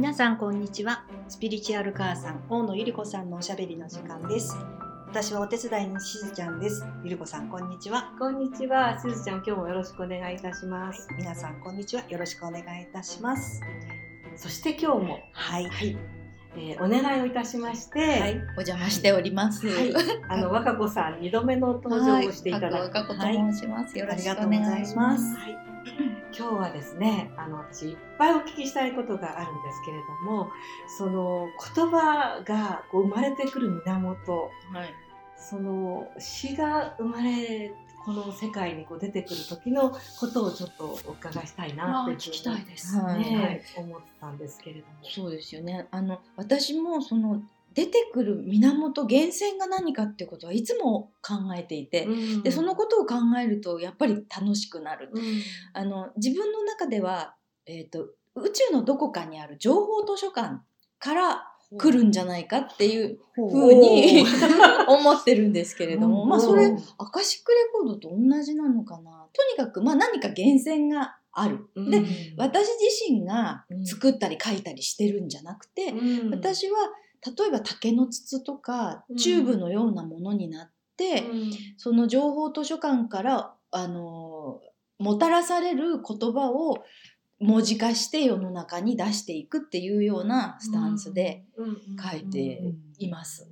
皆さんこんにちは。スピリチュアル母さん大野ゆり子さんのおしゃべりの時間です。私はお手伝いのしずちゃんです。ゆり子さんこんにちは。こんにちは。しずちゃん今日もよろしくお願いいたします、はい、皆さんこんにちは。よろしくお願いいたします。そして今日もお願いをいたしまして、お邪魔しております、和歌子さん2度目の登場をしていただき、和歌子と申します、よろしくお願いします。今日はですね、私いっぱいお聞きしたいことがあるんですけれども、その言葉がこう生まれてくる源、その詩が生まれこの世界にこう出てくる時のことをちょっとお伺いしたいなって聞きたいです、思ったんですけれども。そうですよね。私もその出てくる源、源泉が何かってことはいつも考えていて、でそのことを考えるとやっぱり楽しくなる、自分の中では、宇宙のどこかにある情報図書館から来るんじゃないかっていう風に思ってるんですけれども、それアカシックレコードと同じなのかな。とにかく、何か源泉がある。で、私自身が作ったり書いたりしてるんじゃなくて、私は例えば竹の筒とかチューブのようなものになって、その情報図書館からもたらされる言葉を文字化して世の中に出していくっていうようなスタンスで書いています。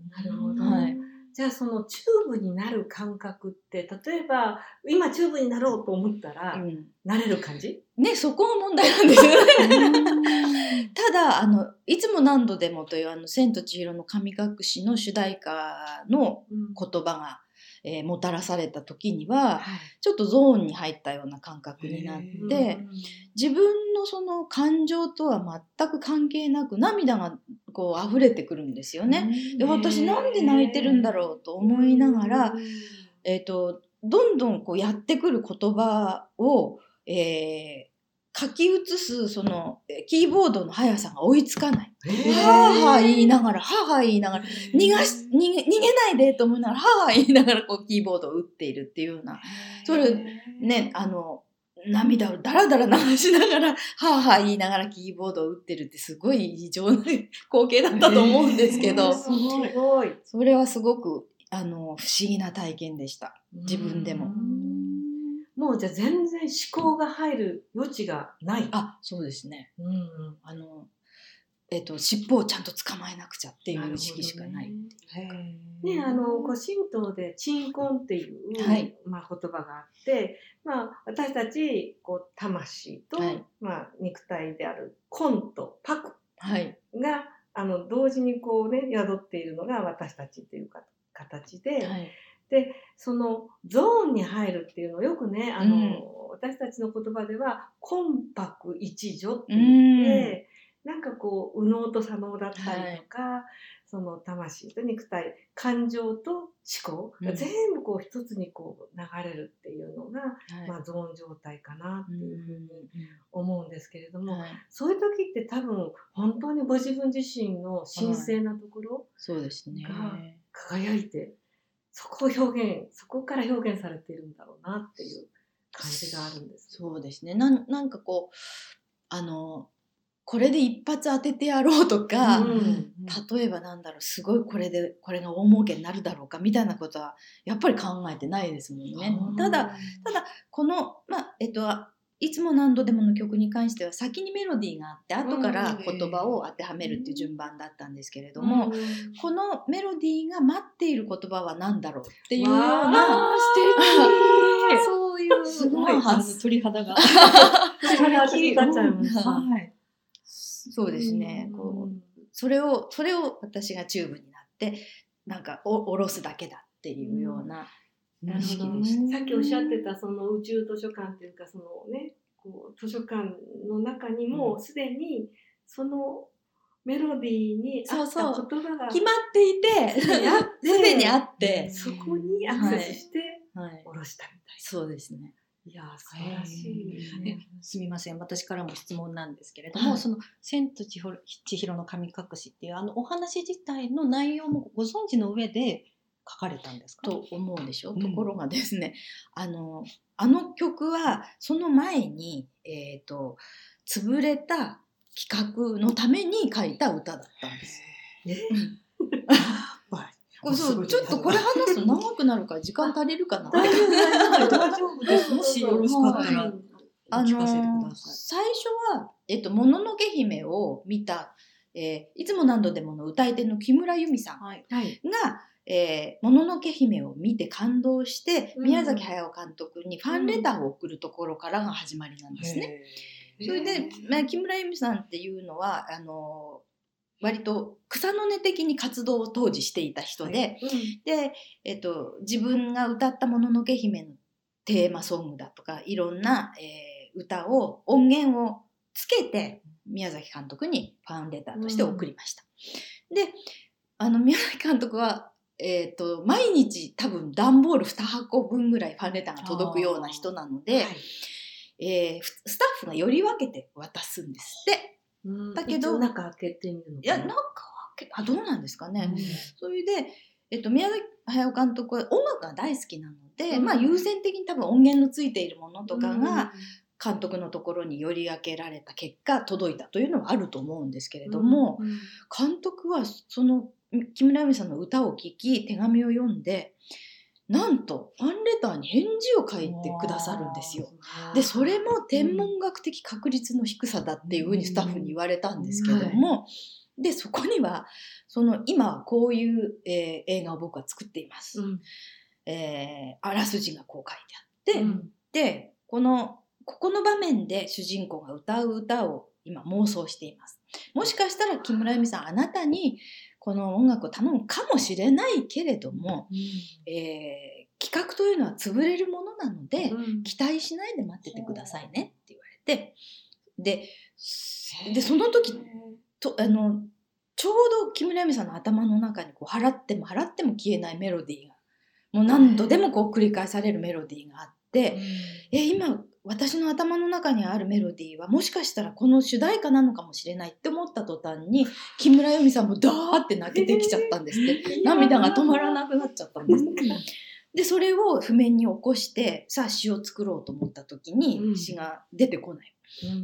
じゃあそのチューブになる感覚って、例えば今チューブになろうと思ったら、なれる感じ？ね、そこは問題なんですよね。ただいつも何度でもという千と千尋の神隠しの主題歌の言葉が、もたらされた時には、ちょっとゾーンに入ったような感覚になって、自分のその感情とは全く関係なく涙がこう溢れてくるんですよね。で、私なんで泣いてるんだろうと思いながら、どんどんこうやってくる言葉を、書き写すそのキーボードの速さが追いつかない。はぁはぁ言いながら逃げないでと思いながら、こうキーボードを打っているっていうような、それね、涙をダラダラ流しながら、言いながらキーボードを打ってるって、すごい異常な光景だったと思うんですけど、すごい。それはすごく不思議な体験でした。自分でも。もうじゃあ全然思考が入る余地がない。そうですね。尻尾をちゃんと捕まえなくちゃっていう意識しかない。ね、古神道で鎮魂っていう、言葉があって、私たちこう魂と、肉体である魂と魄が、同時にこうね宿っているのが私たちというか形で。で、そのゾーンに入るっていうのをよくね、私たちの言葉では魂魄一如って言って、なんかこう右脳と左脳だったりとか、その魂と肉体、感情と思考が全部こう一つにこう流れるっていうのが、ゾーン状態かなっていうふうに思うんですけれども、そういう時って多分本当にご自分自身の神聖なところが輝いて、そこから表現されているんだろうなっていう感じがあるんです。そうですね。なんかこうこれで一発当ててやろうとか、例えばすごいこれが大儲けになるだろうかみたいなことはやっぱり考えてないですもんね。ただこのいつも何度でもの曲に関しては先にメロディーがあって後から言葉を当てはめるっていう順番だったんですけれども、このメロディーが待っている言葉は何だろうっていうような、そういうすごい鳥肌が鳥肌立っちゃいます。そうですね。こうそれを私がチューブになってなんか下ろすだけだっていうような。さっきおっしゃってたその宇宙図書館というか、そのね、こう図書館の中にもすでにそのメロディーに合った言葉が決まっていて、すでにあって、そこにアクセスして下ろしたみたいな、そうですね。いや、素晴らしい、すみません、私からも質問なんですけれども、その千と千尋の神隠しっていうお話自体の内容もご存知の上で書かれたんですかと思うでしょ。ところがですね、あの曲はその前に、潰れた企画のために書いた歌だったんです。そう、ちょっとこれ話すと長くなるから時間足りるかな。大丈夫、大丈夫です。もしよろしかったら聞かせてください。最初はもののけ姫を見た、いつも何度でもの歌い手の木村由美さんが、はいはいもののけ姫を見て感動して、うん、宮崎駿監督にファンレターを送るところからが始まりなんですね。それで、木村由美さんっていうのは割と草の根的に活動を当時していた人で、はいうん、で、自分が歌ったもののけ姫のテーマソングだとかいろんな、歌を音源をつけて宮崎監督にファンレターとして送りました、うん、で宮崎監督は毎日多分段ボール2箱分ぐらいファンレターが届くような人なので、はいスタッフがより分けて渡すんですって。うんだけど中開けてみるのかな。いや中どうなんですかね。うん、それで宮崎駿監督は音楽が大好きなので、うん、優先的に多分音源のついているものとかが監督のところにより分けられた結果届いたというのはあると思うんですけれども、うんうん、監督はその木村由美さんの歌を聴き手紙を読んでなんとファンレターに返事を書いてくださるんですよ。でそれも天文学的確率の低さだっていうふうにスタッフに言われたんですけども、うん、でそこには今こういう、映画を僕は作っています、うんあらすじがこう書いてあって、うん、でこの場面で主人公が歌う歌を今妄想しています。もしかしたら木村由美さんあなたにこの音楽を頼むかもしれないけれども、うん企画というのは潰れるものなので、うん、期待しないで待っててくださいねって言われて でその時とちょうど木村由美さんの頭の中に払っても払っても消えないメロディーがもう何度でも繰り返されるメロディーがあって、うん、今私の頭の中にあるメロディーはもしかしたらこの主題歌なのかもしれないって思った途端に木村由美さんもダーって泣けてきちゃったんですって、涙が止まらなくなっちゃったんですでそれを譜面に起こしてさあ詩を作ろうと思った時に詩が出てこない、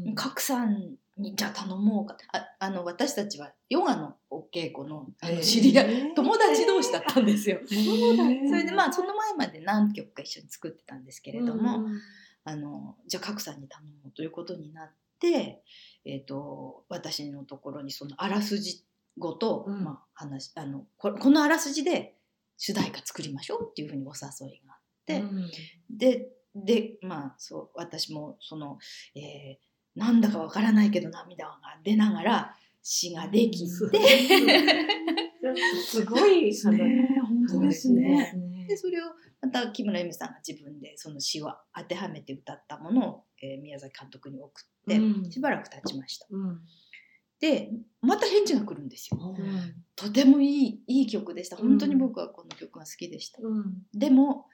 うん、賀来さんにじゃあ頼もうか私たちはヨガのお稽古の知り合い友達同士だったんですよ、それでその前まで何曲か一緒に作ってたんですけれども、うんじゃあ賀来さんに頼もうということになって、私のところにそのあらすじごと、うんこのあらすじで主題歌作りましょうっていうふうにお誘いがあって、うん、でそう私もなんだかわからないけど涙が出ながら詩ができて、すごいですね。本当ですね。でそれをまた木村由美さんが自分でその詩を当てはめて歌ったものを、宮崎監督に送って、うん、しばらく経ちました、うん、でまた返事が来るんですよ、うん、とてもいい曲でした。本当に僕はこの曲が好きでした、うん、でも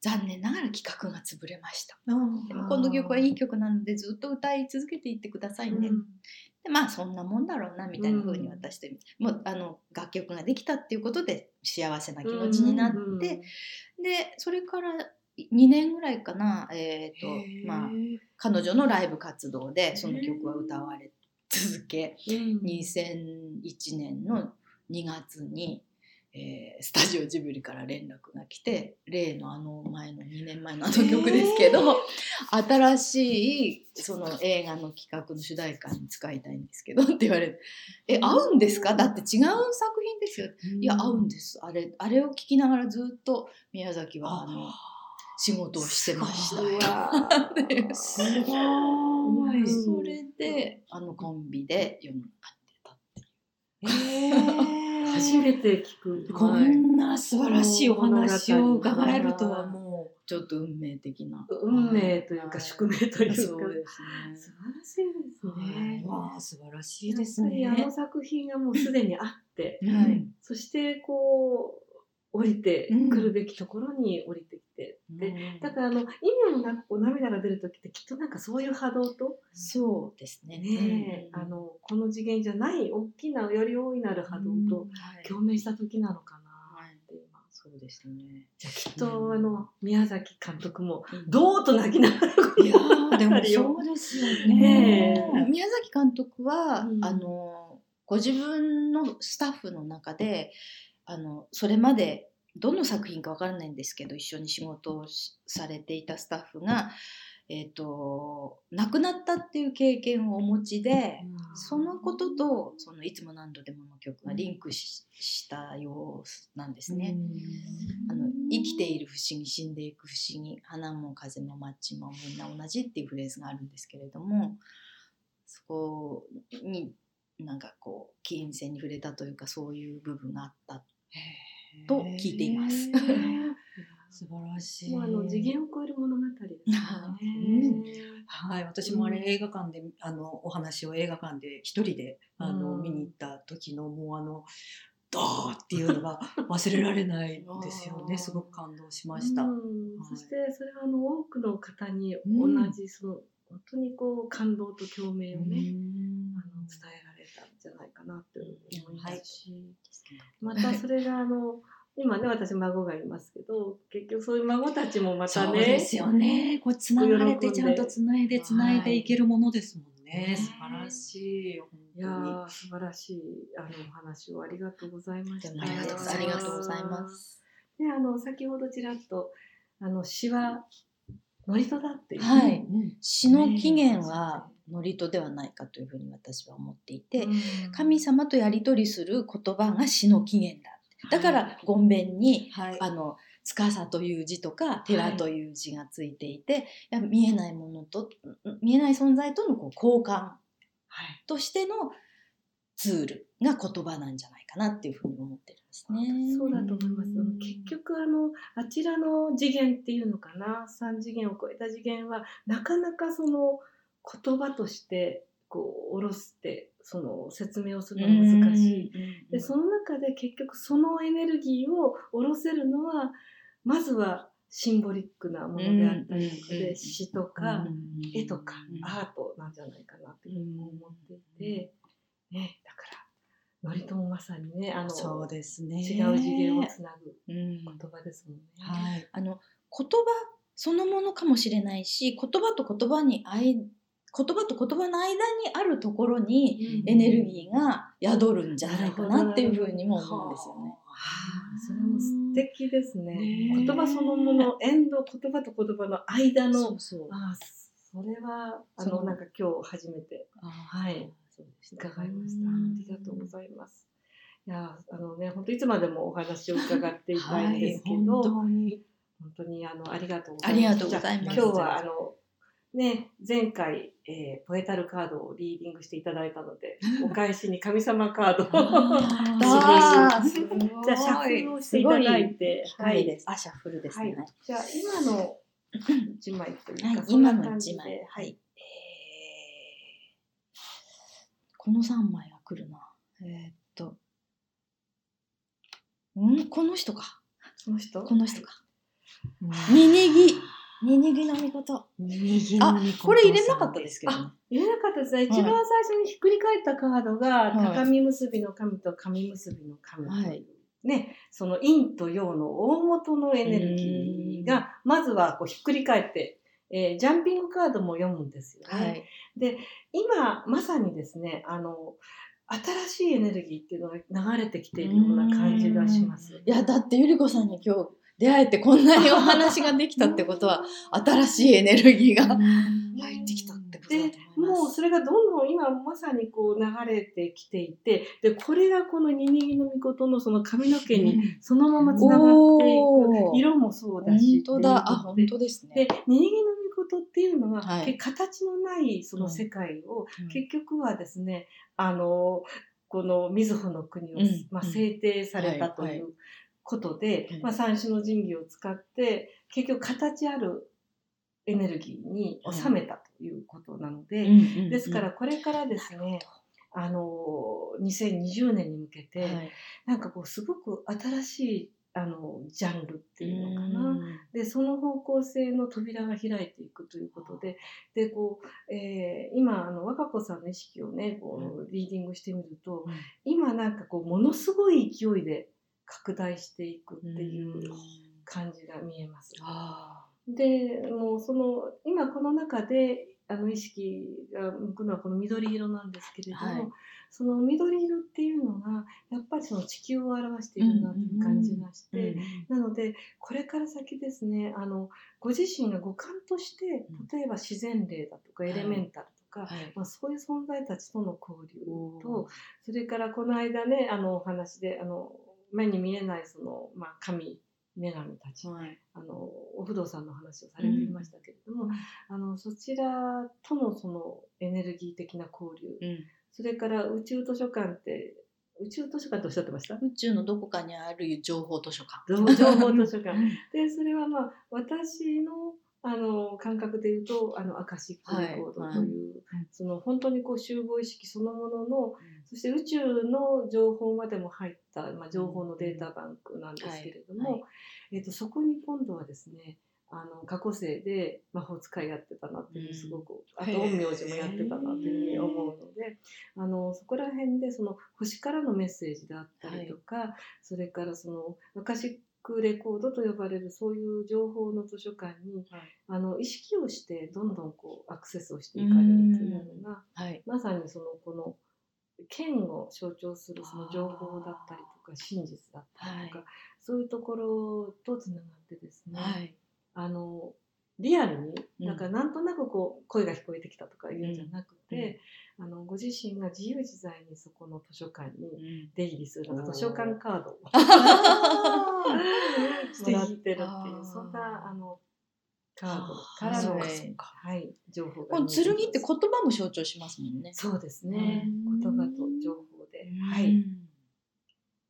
残念ながら企画が潰れました、うん、でもこの曲はいい曲なのでずっと歌い続けていってくださいね、うんそんなもんだろうなみたいな風に私と、うん、もう楽曲ができたっていうことで幸せな気持ちになって、うんうんうん、でそれから2年ぐらいかな、彼女のライブ活動でその曲は歌われ続け、2001年の2月に、スタジオジブリから連絡が来て例の2年前のあの曲ですけど、新しいその映画の企画の主題歌に使いたいんですけどって言われて合うんですかだって違う作品ですよ、いや合うんです、あれを聴きながらずっと宮崎は仕事をしてましたすごいそれでコンビで世の中に出たっていう初めて聞く、こんな素晴らしいお話を伺えるとはもうちょっと運命的な運命というか宿命というか、そうですね、素晴らしいですね、素晴らしいですね。やっぱり作品がもうすでにあって、はい、そして降りてくるべきところに降りてきて、うん、でだから意味もなく涙が出るときってきっとなんかそういう波動とそうですね、うん、この次元じゃない大きなより大いなる波動と共鳴したときなのかなって今想そうでしたね。じゃきっと、宮崎監督もどうと泣きながらいやでもそうですよね。宮崎監督は、ご自分のスタッフの中でそれまでどの作品かわからないんですけど一緒に仕事をされていたスタッフが、亡くなったっていう経験をお持ちで、そのことといつも何度でもの曲がリンク したようなんですね。生きている不思議死んでいく不思議花も風もマッチもみんな同じっていうフレーズがあるんですけれども、そこになんかこう金銭に触れたというかそういう部分があったと聞いています。素晴らしい。もう次元を超える物語ですね。はい、私もあれ映画館でお話を映画館で一人で見に行った時のもうドーっていうのが忘れられないんですよね。すごく感動しました。そしてそれは多くの方に同じ本当にこう感動と共鳴をね伝えられたんじゃないかなと思いますし、またそれが今ね私孫がいますけど結局そういう孫たちもまたね、そうですよね、こうつながれてちゃんとつないでいけるものですもんね。素晴らしい。いや素晴らしいお話をありがとうございました。ありがとうございます。で先ほどちらっと詩は祝詞だっていう、はい、詩の起源は祝詞ではないかというふうに私は思っていて、神様とやり取りする言葉が詩の起源だ。だからごんべんに、司という字とか寺という字がついていて、見えないものと見えない存在との交換としてのツールが言葉なんじゃないかなっていうふうに思ってるんですね。そうだと思います。結局あちらの次元っていうのかな、3次元を超えた次元はなかなか言葉として下ろして説明をするのが難しい。でその中で結局そのエネルギーを下ろせるのはまずはシンボリックなものであったりとかで、詩とか絵とかアートなんじゃないかなというふうに思っていて、ね、だから祝詞もまさにね、そうですね、違う次元をつなぐ言葉ですもんね。はい、言葉そのものかもしれないし、言葉と言葉の間にあるところにエネルギーが宿るんじゃないかなっていうふうにも思うんですよね。それも素敵ですね。言葉そのもの、言葉と言葉の間の、それはなんか今日初めて伺いました。ありがとうございます。いや本当いつまでもお話を伺っていたいんですけど、本当にありがとうございます。今日はね、前回、ポエタルカードをリーディングしていただいたのでお返しに神様カードをじゃあシャッフルをしていただいて、シャッフルですね、じゃあ今の1枚というか今の1枚、この3枚が来るな、この人か、にねぎににぎのみこと。これ入れなかったですけど、入れなかったですね。一番最初にひっくり返ったカードが、高み結びの神と神結びの神。ね、その陰と陽の大元のエネルギーが、まずはひっくり返って、ジャンピングカードも読むんですよね。で、今、まさにですね、新しいエネルギーっていうのが流れてきているような感じがします。いや、だってゆり子さんに今日、出会えてこんなにお話ができたってことは新しいエネルギーが入ってきたってことだと思います。でもうそれがどんどん今まさにこう流れてきていて、でこれがこのににぎのみことのその髪の毛にそのままつながっていく、色もそうだし、本当だ、本当ですね。でににぎのみことっていうのは、形のないその世界を、結局はですね、この瑞穂の国を、制定されたという、ことで、三種の神器を使って結局形あるエネルギーに収めたということなので、ですからこれからですね、2020年に向けて、なんかこうすごく新しいジャンルっていうのかな、でその方向性の扉が開いていくということで、でこう、今和歌子さんの意識をねこうリーディングしてみると、今なんかこうものすごい勢いで拡大していくっていう感じが見えます。で、もうその今この中で意識が向くのはこの緑色なんですけれども、はい、その緑色っていうのがやっぱりその地球を表しているなという感じがして、うんうん、なのでこれから先ですね、ご自身が五感として例えば自然霊だとかエレメンタルとか、はいまあ、そういう存在たちとの交流と、それからこの間ねお話で目に見えないその、まあ、神女神たち、はい、お不動産の話をされていましたけれども、うん、そちらとのそのエネルギー的な交流、うん、それから宇宙図書館って宇宙図書館とおっしゃってました？宇宙のどこかにある情報図書館、情報図書館で、それはまあ私の感覚で言うとアカシックレコードという、はい、その本当にこう集合意識そのものの、うん、そして宇宙の情報までも入った、まあ、情報のデータバンクなんですけれども、はいはい、そこに今度はですね過去世で魔法使いやってたなっていう、すごく、あと陰陽師もやってたなというふうに思うので、そこら辺でその星からのメッセージであったりとか、はい、それからその昔レコードと呼ばれるそういう情報の図書館に、はい、意識をしてどんどんこうアクセスをしていかれるというのが、はい、まさにそのこの剣を象徴するその情報だったりとか真実だったりとか、はい、そういうところとつながってですね、はい、リアルになんかなんとなくこう声が聞こえてきたとかいうんじゃなくて、うん、ご自身が自由自在にそこの図書館に出入りする、うん、図書館カードをもらってるっていう、そんなカードからの、はい、情報が。この剣って言葉も象徴しますもんね。そうですね、言葉と情報で、はい。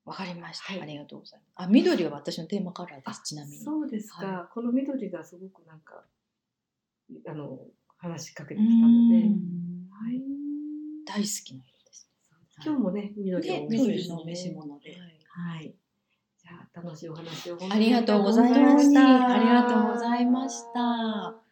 わかりました、はい、ありがとうございます。緑は私のテーマカラーです。ちなみに。そうですか、はい、この緑がすごくなんか話しかけてきたので、はい、大好きな色です、はい、今日もね緑のお召し物で、はいはい、じゃあ楽しいお話をありがとうございました。ありがとうございました。